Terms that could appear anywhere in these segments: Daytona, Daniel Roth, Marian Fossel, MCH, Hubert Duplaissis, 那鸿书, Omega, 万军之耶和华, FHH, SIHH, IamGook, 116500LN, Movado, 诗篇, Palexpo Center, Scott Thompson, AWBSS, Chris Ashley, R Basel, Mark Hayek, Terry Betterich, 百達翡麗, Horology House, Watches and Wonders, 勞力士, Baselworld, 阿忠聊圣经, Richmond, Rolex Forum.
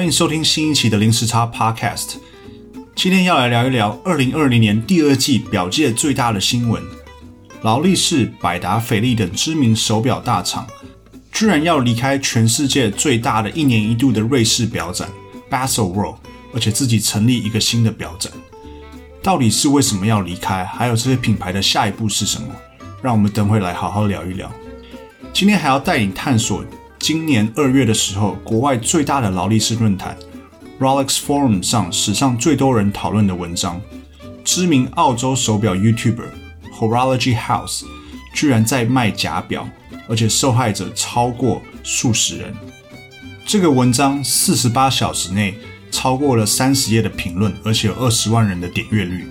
欢迎收听新一期的零时差 Podcast。今天要来聊一聊2020年第二季表界最大的新闻，劳力士、百达翡丽等知名手表大厂居然要离开全世界最大的一年一度的瑞士表展 Baselworld， 而且自己成立一个新的表展。到底是为什么要离开，还有这些品牌的下一步是什么，让我们等会来好好聊一聊。今天还要带你探索今年2月的时候，国外最大的劳力士论坛 Rolex Forum 上史上最多人讨论的文章，知名澳洲手表 YouTuber Horology House 居然在卖假表，而且受害者超过数十人。这个文章48小时内超过了30页的评论，而且有20万人的点阅率。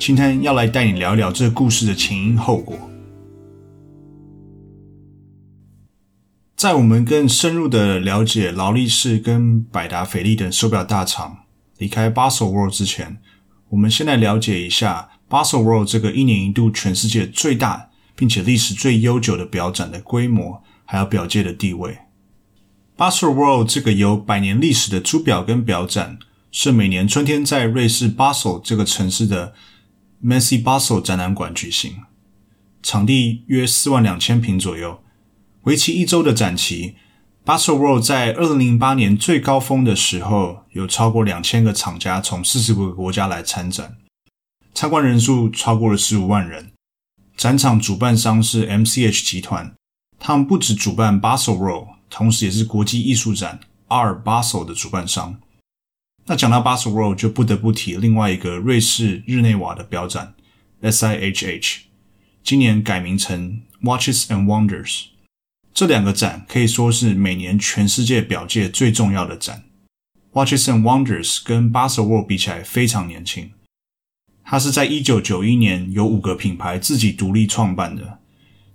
今天要来带你聊一聊这个故事的前因后果。在我们更深入的了解劳力士跟百达翡丽等手表大厂离开 Baselworld 之前，我们先来了解一下 Baselworld 这个一年一度全世界最大并且历史最悠久的表展的规模，还有表界的地位。Baselworld 这个有百年历史的珠表跟表展，是每年春天在瑞士 Basel 这个城市的 Messi Basel 展览馆举行，场地约42000平左右，为期一周的展期。Baselworld 在2008年最高峰的时候，有超过2000个厂家从40个国家来参展，参观人数超过了15万人。展场主办商是 MCH 集团，他们不只主办 Baselworld，同时也是国际艺术展 R Basel 的主办商。那讲到 Baselworld， 就不得不提另外一个瑞士日内瓦的表展 SIHH， 今年改名成 Watches and Wonders。 这两个展可以说是每年全世界表界最重要的展。 Watches and Wonders 跟 Baselworld 比起来非常年轻，它是在1991年由5个品牌自己独立创办的。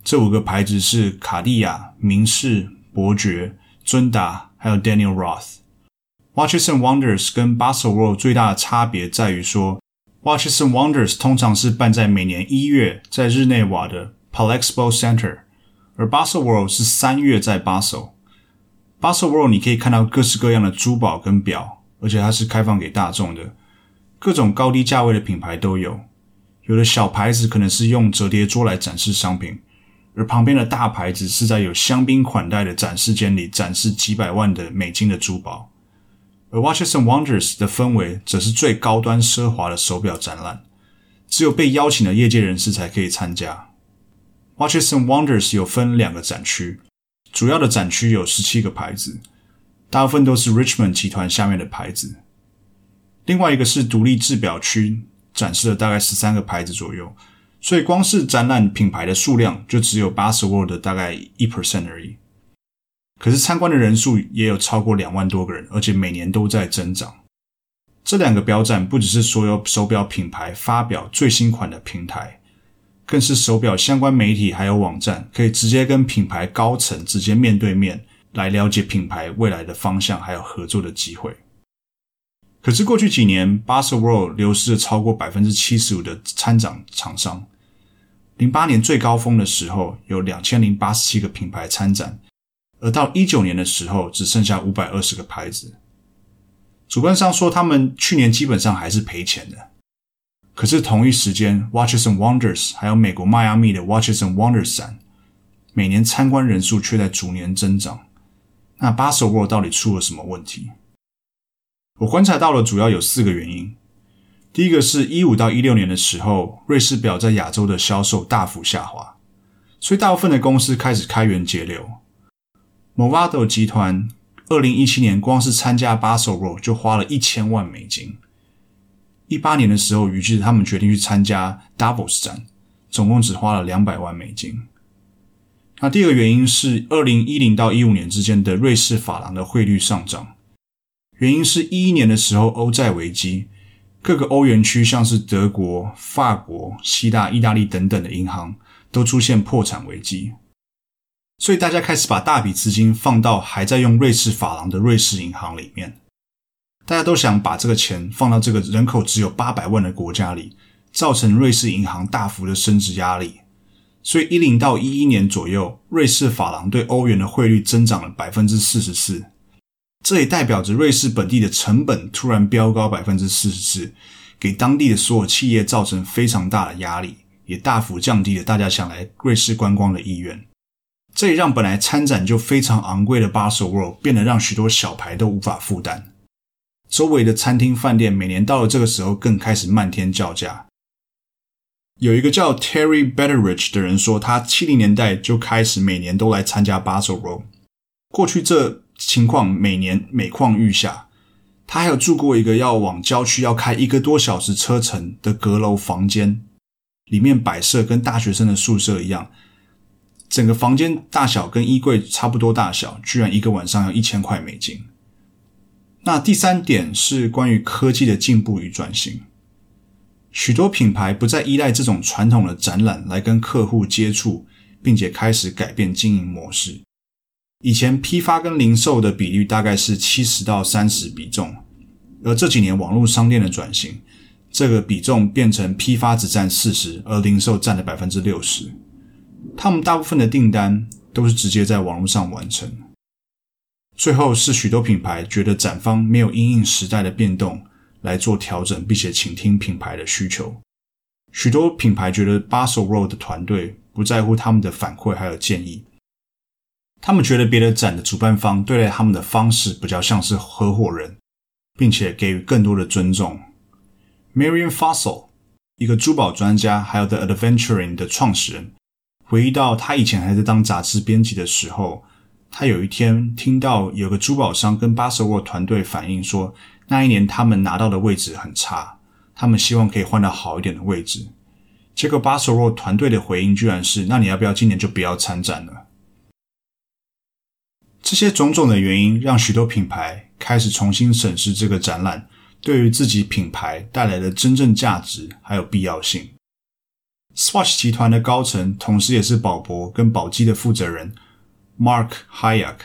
这5个牌子是卡地亚、名仕、伯爵、尊达还有 Daniel Roth。 Watches and Wonders 跟 Baselworld 最大的差别在于说， Watches and Wonders 通常是办在每年1月在日内瓦的 Palexpo Center， 而 Baselworld 是3月在 Basel。 Baselworld 你可以看到各式各样的珠宝跟表，而且它是开放给大众的，各种高低价位的品牌都有。有的小牌子可能是用折叠桌来展示商品，而旁边的大牌子是在有香槟款待的展示间里展示几百万的美金的珠宝。而 Watches and Wonders 的氛围则是最高端奢华的手表展览，只有被邀请的业界人士才可以参加。Watches and Wonders 有分两个展区，主要的展区有17个牌子，大部分都是 Richmond 集团下面的牌子。另外一个是独立制表区，展示了大概13个牌子左右，所以光是展览品牌的数量就只有 Baselworld 的大概 1% 而已。可是参观的人数也有超过2万多个人，而且每年都在增长。这两个表展不只是所有手表品牌发表最新款的平台，更是手表相关媒体还有网站可以直接跟品牌高层直接面对面来了解品牌未来的方向还有合作的机会。可是过去几年 Baselworld 流失了超过 75% 的参展厂商。08年最高峰的时候有2087个品牌参展，而到19年的时候只剩下520个牌子。主办商说他们去年基本上还是赔钱的。可是同一时间 Watches and Wonders 还有美国迈阿密的 Watches and Wonders 展，每年参观人数却在逐年增长。那 Baselworld 到底出了什么问题？我观察到了主要有4个原因。第一个是15到16年的时候，瑞士表在亚洲的销售大幅下滑，所以大部分的公司开始开源节流。 Movado 集团2017年光是参加 Baselworld 就花了1000万美金。18年的时候，于是他们决定去参加 AWBSS 展，总共只花了200万美金。那第二个原因是2010到15年之间的瑞士法郎的汇率上涨，原因是11年的时候欧债危机，各个欧元区像是德国、法国、希腊、意大利等等的银行都出现破产危机，所以大家开始把大笔资金放到还在用瑞士法郎的瑞士银行里面。大家都想把这个钱放到这个人口只有800万的国家里，造成瑞士银行大幅的升值压力。所以10到11年左右，瑞士法郎对欧元的汇率增长了 44%，这也代表着瑞士本地的成本突然飙高 44%， 给当地的所有企业造成非常大的压力，也大幅降低了大家想来瑞士观光的意愿。这也让本来参展就非常昂贵的 Baselworld 变得让许多小牌都无法负担。周围的餐厅饭店每年到了这个时候更开始漫天叫价。有一个叫 Terry Betterich 的人说，他70年代就开始每年都来参加 Baselworld， 过去这情况每年每况愈下。他还有住过一个要往郊区要开1个多小时车程的阁楼房间，里面摆设跟大学生的宿舍一样，整个房间大小跟衣柜差不多大小，居然一个晚上要$1000。那第三点是关于科技的进步与转型。许多品牌不再依赖这种传统的展览来跟客户接触，并且开始改变经营模式。以前批发跟零售的比率大概是 70-30 比重，而这几年网络商店的转型，这个比重变成批发只占 40%， 而零售占了 60%。他们大部分的订单都是直接在网络上完成。最后是许多品牌觉得展方没有因应时代的变动来做调整，并且倾听品牌的需求。许多品牌觉得 Baselworld 的团队不在乎他们的反馈还有建议，他们觉得别的展的主办方对待他们的方式比较像是合伙人，并且给予更多的尊重。Marian Fossel， 一个珠宝专家还有 The Adventuring 的创始人，回忆到他以前还在当杂志编辑的时候，他有一天听到有个珠宝商跟 Baselworld 团队反映说，那一年他们拿到的位置很差，他们希望可以换到好一点的位置。结果 Baselworld 团队的回应居然是，那你要不要今年就不要参展了。这些种种的原因让许多品牌开始重新审视这个展览对于自己品牌带来的真正价值还有必要性。Swatch 集团的高层，同时也是宝珀跟宝玑的负责人 Mark Hayek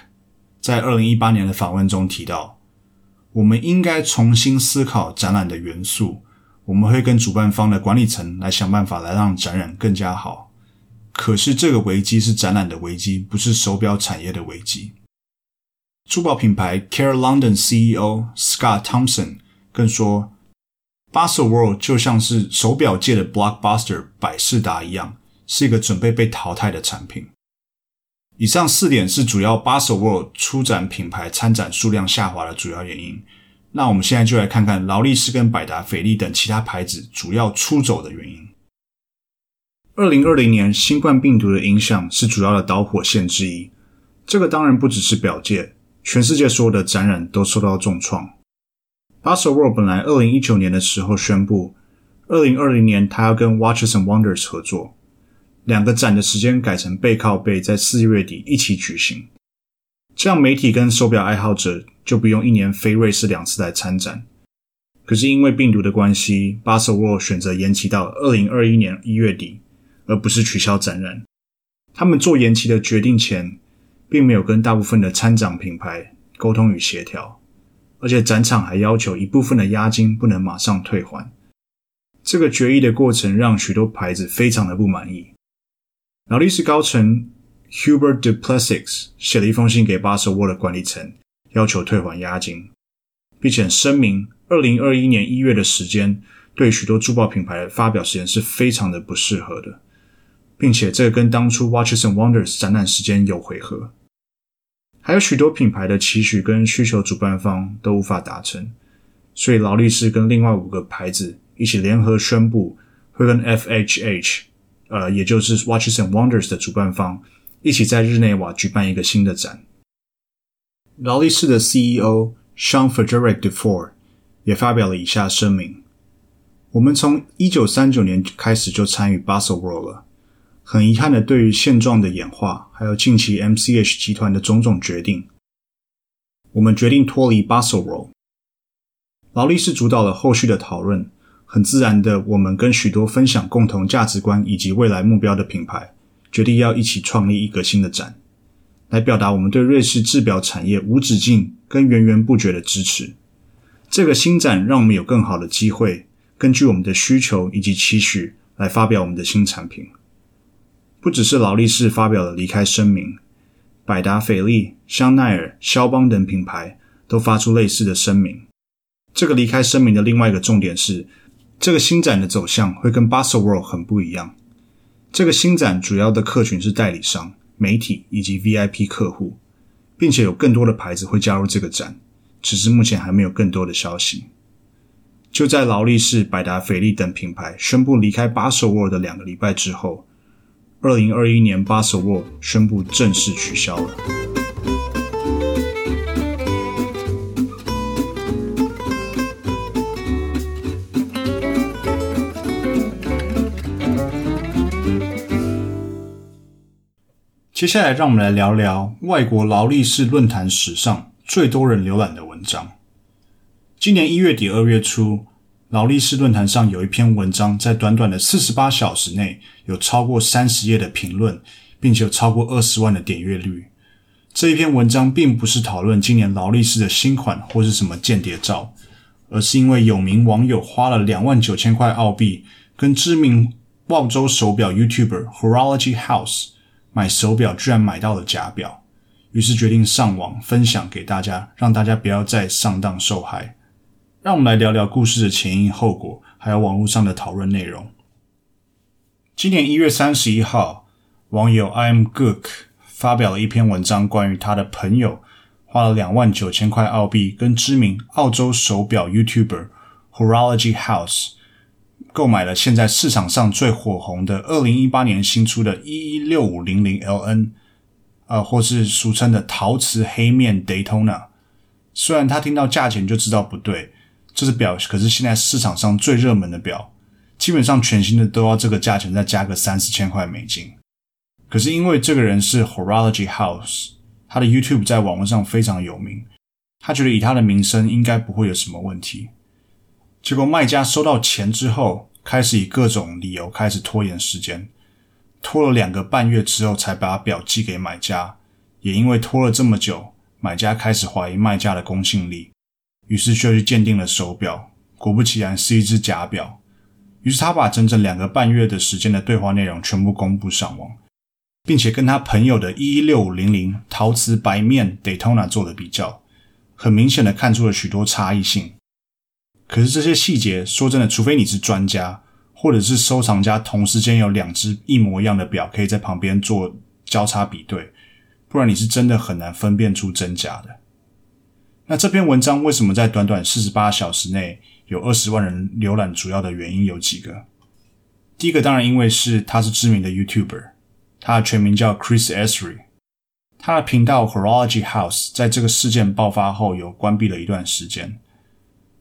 在2018年的访问中提到，我们应该重新思考展览的元素，我们会跟主办方的管理层来想办法来让展览更加好。可是这个危机是展览的危机，不是手表产业的危机。珠宝品牌 Care London CEO Scott Thompson 更说，Baselworld 就像是手表界的 Blockbuster 百事达一样，是一个准备被淘汰的产品。以上4点是主要 Baselworld 出展品牌参展数量下滑的主要原因。那我们现在就来看看劳力士跟百达翡丽等其他牌子主要出走的原因。2020年新冠病毒的影响是主要的导火线之一，这个当然不只是表界，全世界所有的展览都受到重创。Baselworld 本来2019年的时候宣布2020年他要跟 Watches and Wonders 合作，2个展的时间改成背靠背在4月底一起举行，这样媒体跟手表爱好者就不用一年飞瑞士2次来参展。可是因为病毒的关系， Baselworld 选择延期到2021年1月底，而不是取消展览。他们做延期的决定前并没有跟大部分的参展品牌沟通与协调，而且展场还要求一部分的押金不能马上退还。这个决议的过程让许多牌子非常的不满意。劳力士高层 Hubert Duplaissis 写了一封信给 Baselworld 的管理层，要求退还押金，并且声明2021年1月的时间对许多珠宝品牌的发表时间是非常的不适合的，并且这个跟当初 Watches and Wonders 展览时间有回合。还有许多品牌的期许跟需求主办方都无法达成，所以劳力士跟另外5个牌子一起联合宣布会跟 FHH 也就是 Watches and Wonders 的主办方一起在日内瓦举办一个新的展。劳力士的 CEO Sean Frederick Dufour 也发表了以下声明，我们从1939年开始就参与 Baselworld 了，很遗憾的，对于现状的演化，还有近期 MCH 集团的种种决定，我们决定脱离 Baselworld。劳力士主导了后续的讨论，很自然的，我们跟许多分享共同价值观以及未来目标的品牌，决定要一起创立一个新的展，来表达我们对瑞士制表产业无止境跟源源不绝的支持。这个新展让我们有更好的机会，根据我们的需求以及期许来发表我们的新产品。不只是劳力士发表了离开声明，百达翡丽、香奈儿、肖邦等品牌都发出类似的声明。这个离开声明的另外一个重点是，这个新展的走向会跟 Baselworld 很不一样。这个新展主要的客群是代理商、媒体以及 VIP 客户，并且有更多的牌子会加入这个展，只是目前还没有更多的消息。就在劳力士、百达翡丽等品牌宣布离开 Baselworld 的两个礼拜之后，2021年 Baselworld 宣布正式取消了。接下来让我们来聊聊外国劳力士论坛史上最多人浏览的文章。今年1月底2月初，劳力士论坛上有一篇文章在短短的48小时内有超过30页的评论，并且有超过20万的点阅率。这一篇文章并不是讨论今年劳力士的新款或是什么间谍照，而是因为有名网友花了 29,000 块澳币跟知名澳洲手表 YouTuber Horology House买手表居然买到了假表，于是决定上网分享给大家，让大家不要再上当受害。让我们来聊聊故事的前因后果，还有网络上的讨论内容。今年1月31号，网友 IamGook 发表了一篇文章，关于他的朋友花了 29,000 块澳币跟知名澳洲手表 YouTuber Horology House购买了现在市场上最火红的2018年新出的 116500LN 或是俗称的陶瓷黑面 Daytona。 虽然他听到价钱就知道不对，这只表可是现在市场上最热门的表，基本上全新的都要这个价钱再加个3000块美金。可是因为这个人是 Horology House， 他的 YouTube 在网络上非常有名，他觉得以他的名声应该不会有什么问题。结果卖家收到钱之后，开始以各种理由开始拖延时间，拖了2个半月之后才把表寄给买家。也因为拖了这么久，买家开始怀疑卖家的公信力，于是就去鉴定了手表，果不其然是一只假表。于是他把整整2个半月的时间的对话内容全部公布上网，并且跟他朋友的116500陶瓷白面 Daytona 做的比较，很明显的看出了许多差异性。可是这些细节说真的，除非你是专家或者是收藏家，同时间有2只一模一样的表可以在旁边做交叉比对，不然你是真的很难分辨出真假的。那这篇文章为什么在短短48小时内有20万人浏览，主要的原因有几个。第一个当然因为是他是知名的 YouTuber， 他的全名叫 Chris Ashley， 他的频道 Horology House 在这个事件爆发后有关闭了一段时间，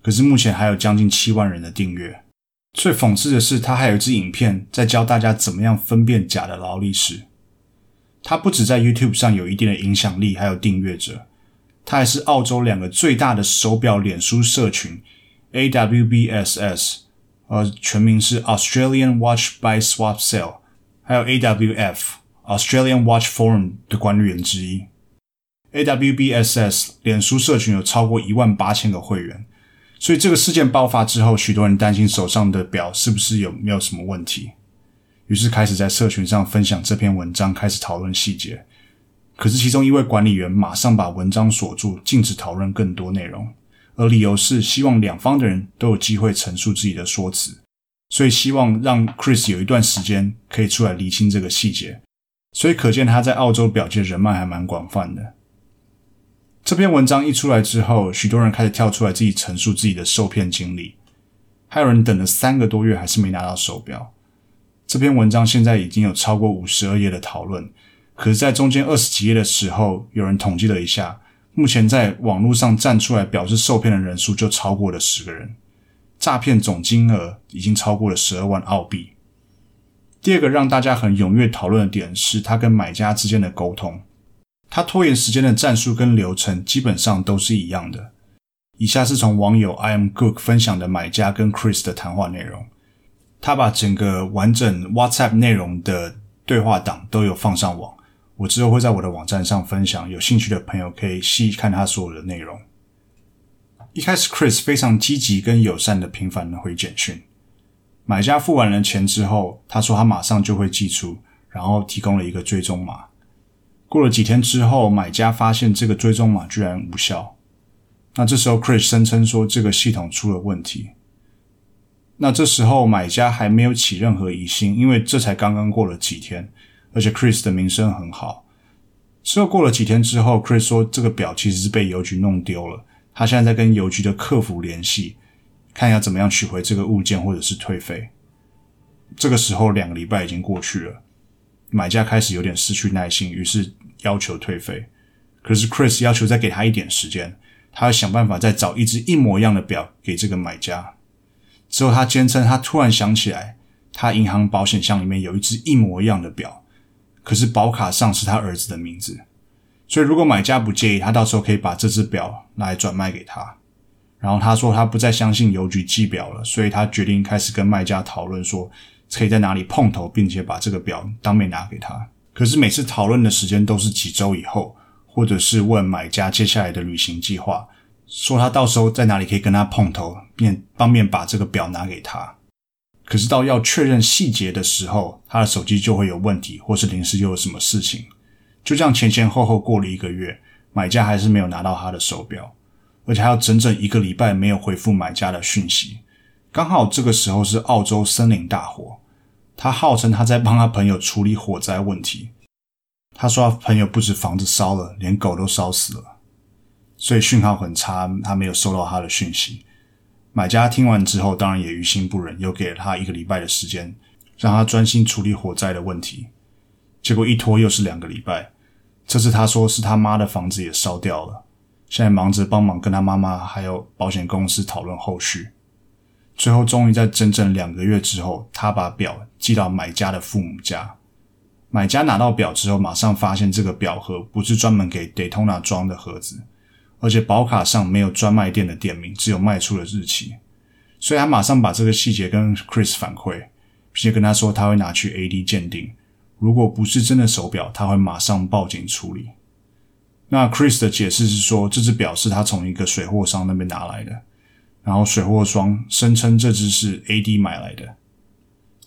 可是目前还有将近7万人的订阅。最讽刺的是，他还有一支影片在教大家怎么样分辨假的劳力士。他不只在 YouTube 上有一定的影响力还有订阅者，他还是澳洲2个最大的手表脸书社群 AWBSS， 全名是 Australian Watch Buy Swap Sale， 还有 AWF Australian Watch Forum 的管理员之一。 AWBSS 脸书社群有超过18000个会员，所以这个事件爆发之后，许多人担心手上的表是不是有没有什么问题，于是开始在社群上分享这篇文章，开始讨论细节。可是其中一位管理员马上把文章锁住，禁止讨论更多内容，而理由是希望两方的人都有机会陈述自己的说辞，所以希望让 Chris 有一段时间可以出来厘清这个细节。所以可见他在澳洲表界人脉还蛮广泛的。这篇文章一出来之后，许多人开始跳出来自己陈述自己的受骗经历，还有人等了3个多月还是没拿到手表。这篇文章现在已经有超过52页的讨论，可是在中间20几页的时候，有人统计了一下，目前在网络上站出来表示受骗的人数就超过了10个人，诈骗总金额已经超过了12万澳币。第二个让大家很踊跃讨论的点是他跟买家之间的沟通，他拖延时间的战术跟流程基本上都是一样的。以下是从网友 IamGook 分享的买家跟 Chris 的谈话内容，他把整个完整 WhatsApp 内容的对话档都有放上网，我之后会在我的网站上分享，有兴趣的朋友可以细看他所有的内容。一开始 Chris 非常积极跟友善的频繁的回简讯，买家付完了钱之后，他说他马上就会寄出，然后提供了一个追踪码。过了几天之后，买家发现这个追踪码居然无效，那这时候 Chris 声称说这个系统出了问题。那这时候买家还没有起任何疑心，因为这才刚刚过了几天，而且 Chris 的名声很好。之后过了几天之后 Chris 说这个表其实是被邮局弄丢了，他现在在跟邮局的客服联系，看要怎么样取回这个物件或者是退费。这个时候2个礼拜已经过去了，买家开始有点失去耐心，于是要求退费。可是 Chris 要求再给他一点时间，他要想办法再找一只一模一样的表给这个买家。之后他坚称他突然想起来，他银行保险箱里面有一只一模一样的表，可是保卡上是他儿子的名字，所以如果买家不介意，他到时候可以把这只表拿来转卖给他。然后他说他不再相信邮局寄表了，所以他决定开始跟卖家讨论说可以在哪里碰头，并且把这个表当面拿给他。可是每次讨论的时间都是几周以后，或者是问买家接下来的旅行计划，说他到时候在哪里可以跟他碰头，方便把这个表拿给他。可是到要确认细节的时候，他的手机就会有问题，或是临时又有什么事情。就这样前前后后过了1个月，买家还是没有拿到他的手表，而且还有整整1个礼拜没有回复买家的讯息。刚好这个时候是澳洲森林大火，他号称他在帮他朋友处理火灾问题。他说他朋友不止房子烧了，连狗都烧死了，所以讯号很差，他没有收到他的讯息。买家听完之后当然也于心不忍，又给了他1个礼拜的时间，让他专心处理火灾的问题。结果一拖又是2个礼拜，这次他说是他妈的房子也烧掉了，现在忙着帮忙跟他妈妈还有保险公司讨论后续。最后终于在整整2个月之后，他把表寄到买家的父母家。买家拿到表之后马上发现这个表盒不是专门给 Daytona 装的盒子，而且保卡上没有专卖店的店名，只有卖出的日期。所以他马上把这个细节跟 Chris 反馈，并且跟他说他会拿去 AD 鉴定，如果不是真的手表他会马上报警处理。那 Chris 的解释是说这只表是他从一个水货商那边拿来的，然后水货商声称这只是 AD 买来的。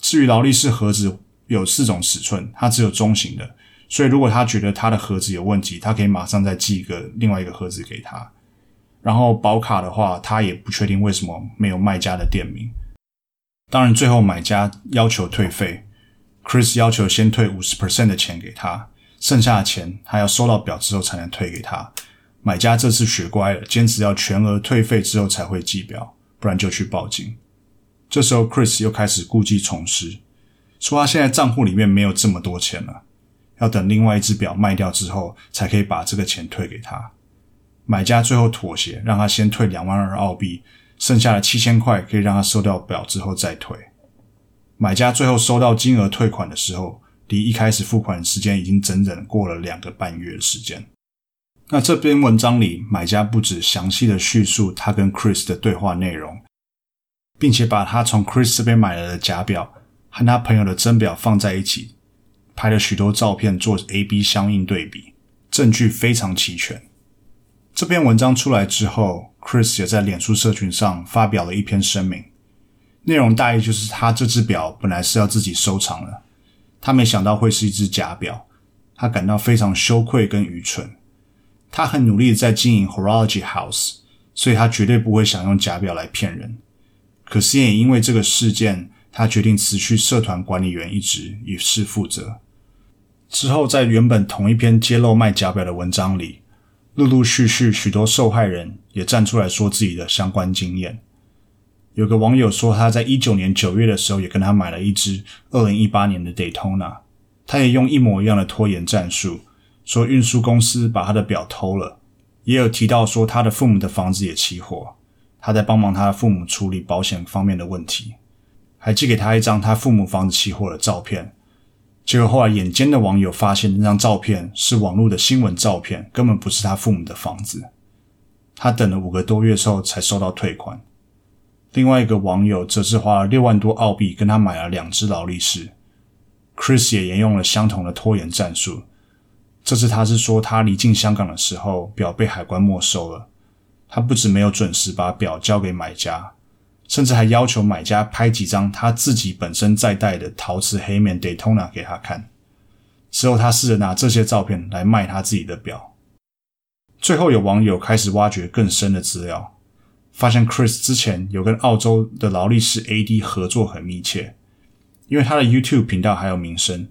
至于劳力士盒子有4种尺寸，它只有中型的，所以如果他觉得他的盒子有问题，他可以马上再寄另外一个盒子给他。然后保卡的话他也不确定为什么没有卖家的店名。当然最后买家要求退费， Chris 要求先退 50% 的钱给他，剩下的钱他要收到表之后才能退给他。买家这次学乖了，坚持要全额退费之后才会寄表，不然就去报警。这时候 Chris 又开始故技重施，说他现在账户里面没有这么多钱了，要等另外一只表卖掉之后才可以把这个钱退给他。买家最后妥协，让他先退22,000澳币，剩下的7000块可以让他收到表之后再退。买家最后收到金额退款的时候，离一开始付款的时间已经整整过了2个半月的时间。那这篇文章里，买家不止详细的叙述他跟 Chris 的对话内容，并且把他从 Chris 这边买来的假表和他朋友的真表放在一起，拍了许多照片做 AB 相应对比，证据非常齐全。这篇文章出来之后， Chris 也在脸书社群上发表了一篇声明，内容大意就是他这只表本来是要自己收藏的，他没想到会是一只假表，他感到非常羞愧跟愚蠢。他很努力在经营 Horology House， 所以他绝对不会想用假表来骗人。可是也因为这个事件，他决定辞去社团管理员一职，以示负责。之后在原本同一篇揭露卖假表的文章里，陆陆续续许多受害人也站出来说自己的相关经验。有个网友说他在19年9月的时候也跟他买了一只2018年的 Daytona， 他也用一模一样的拖延战术，说运输公司把他的表偷了，也有提到说他的父母的房子也起火，他在帮忙他的父母处理保险方面的问题，还寄给他一张他父母房子起火的照片。结果后来眼尖的网友发现那张照片是网络的新闻照片，根本不是他父母的房子。他等了5个多月之后才收到退款。另外一个网友则是花了6万多澳币跟他买了2只劳力士。Chris 也沿用了相同的拖延战术，这次他是说他离境香港的时候表被海关没收了，他不止没有准时把表交给买家，甚至还要求买家拍几张他自己本身在戴的陶瓷黑面 Daytona 给他看。之后他试着拿这些照片来卖他自己的表。最后有网友开始挖掘更深的资料，发现 Chris 之前有跟澳洲的劳力士 AD 合作很密切，因为他的 YouTube 频道还有名声，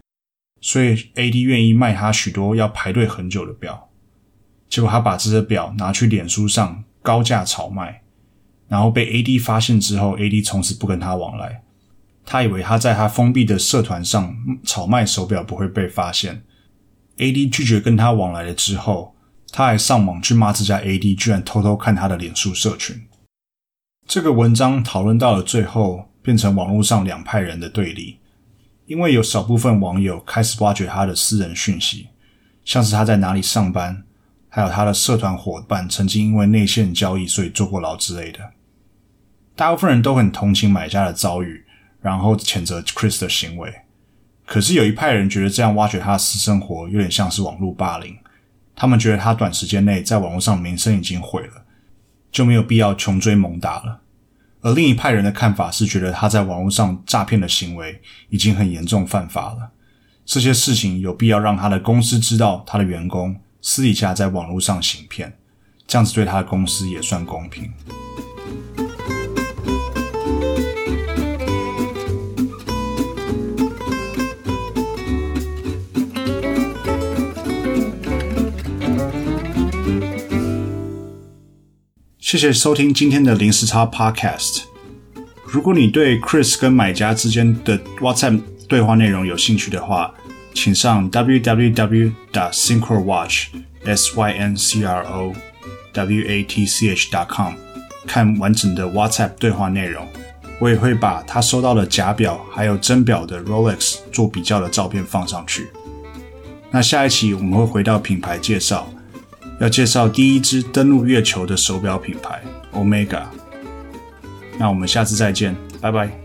所以 AD 愿意卖他许多要排队很久的表。结果他把这些表拿去脸书上高价炒卖，然后被 AD 发现之后， AD 从此不跟他往来。他以为他在他封闭的社团上炒卖手表不会被发现。AD 拒绝跟他往来了之后，他还上网去骂这家 AD 居然偷偷看他的脸书社群。这个文章讨论到了最后变成网络上两派人的对立，因为有少部分网友开始挖掘他的私人讯息，像是他在哪里上班，还有他的社团伙伴曾经因为内线交易所以坐过牢之类的。大部分人都很同情买家的遭遇，然后谴责 Chris 的行为。可是有一派人觉得这样挖掘他的私生活有点像是网络霸凌，他们觉得他短时间内在网络上名声已经毁了，就没有必要穷追猛打了。而另一派人的看法是觉得他在网络上诈骗的行为已经很严重犯法了，这些事情有必要让他的公司知道他的员工私底下在网络上行骗，这样子对他的公司也算公平。谢谢收听今天的零时差 Podcast。 如果你对 Chris 跟买家之间的 WhatsApp 对话内容有兴趣的话，请上 www.syncrowatch.com 看完整的 WhatsApp 对话内容。我也会把他收到的假表还有真表的 Rolex 做比较的照片放上去。那下一期我们会回到品牌介绍，要介绍第一支登陆月球的手表品牌 Omega。 那我们下次再见，拜拜。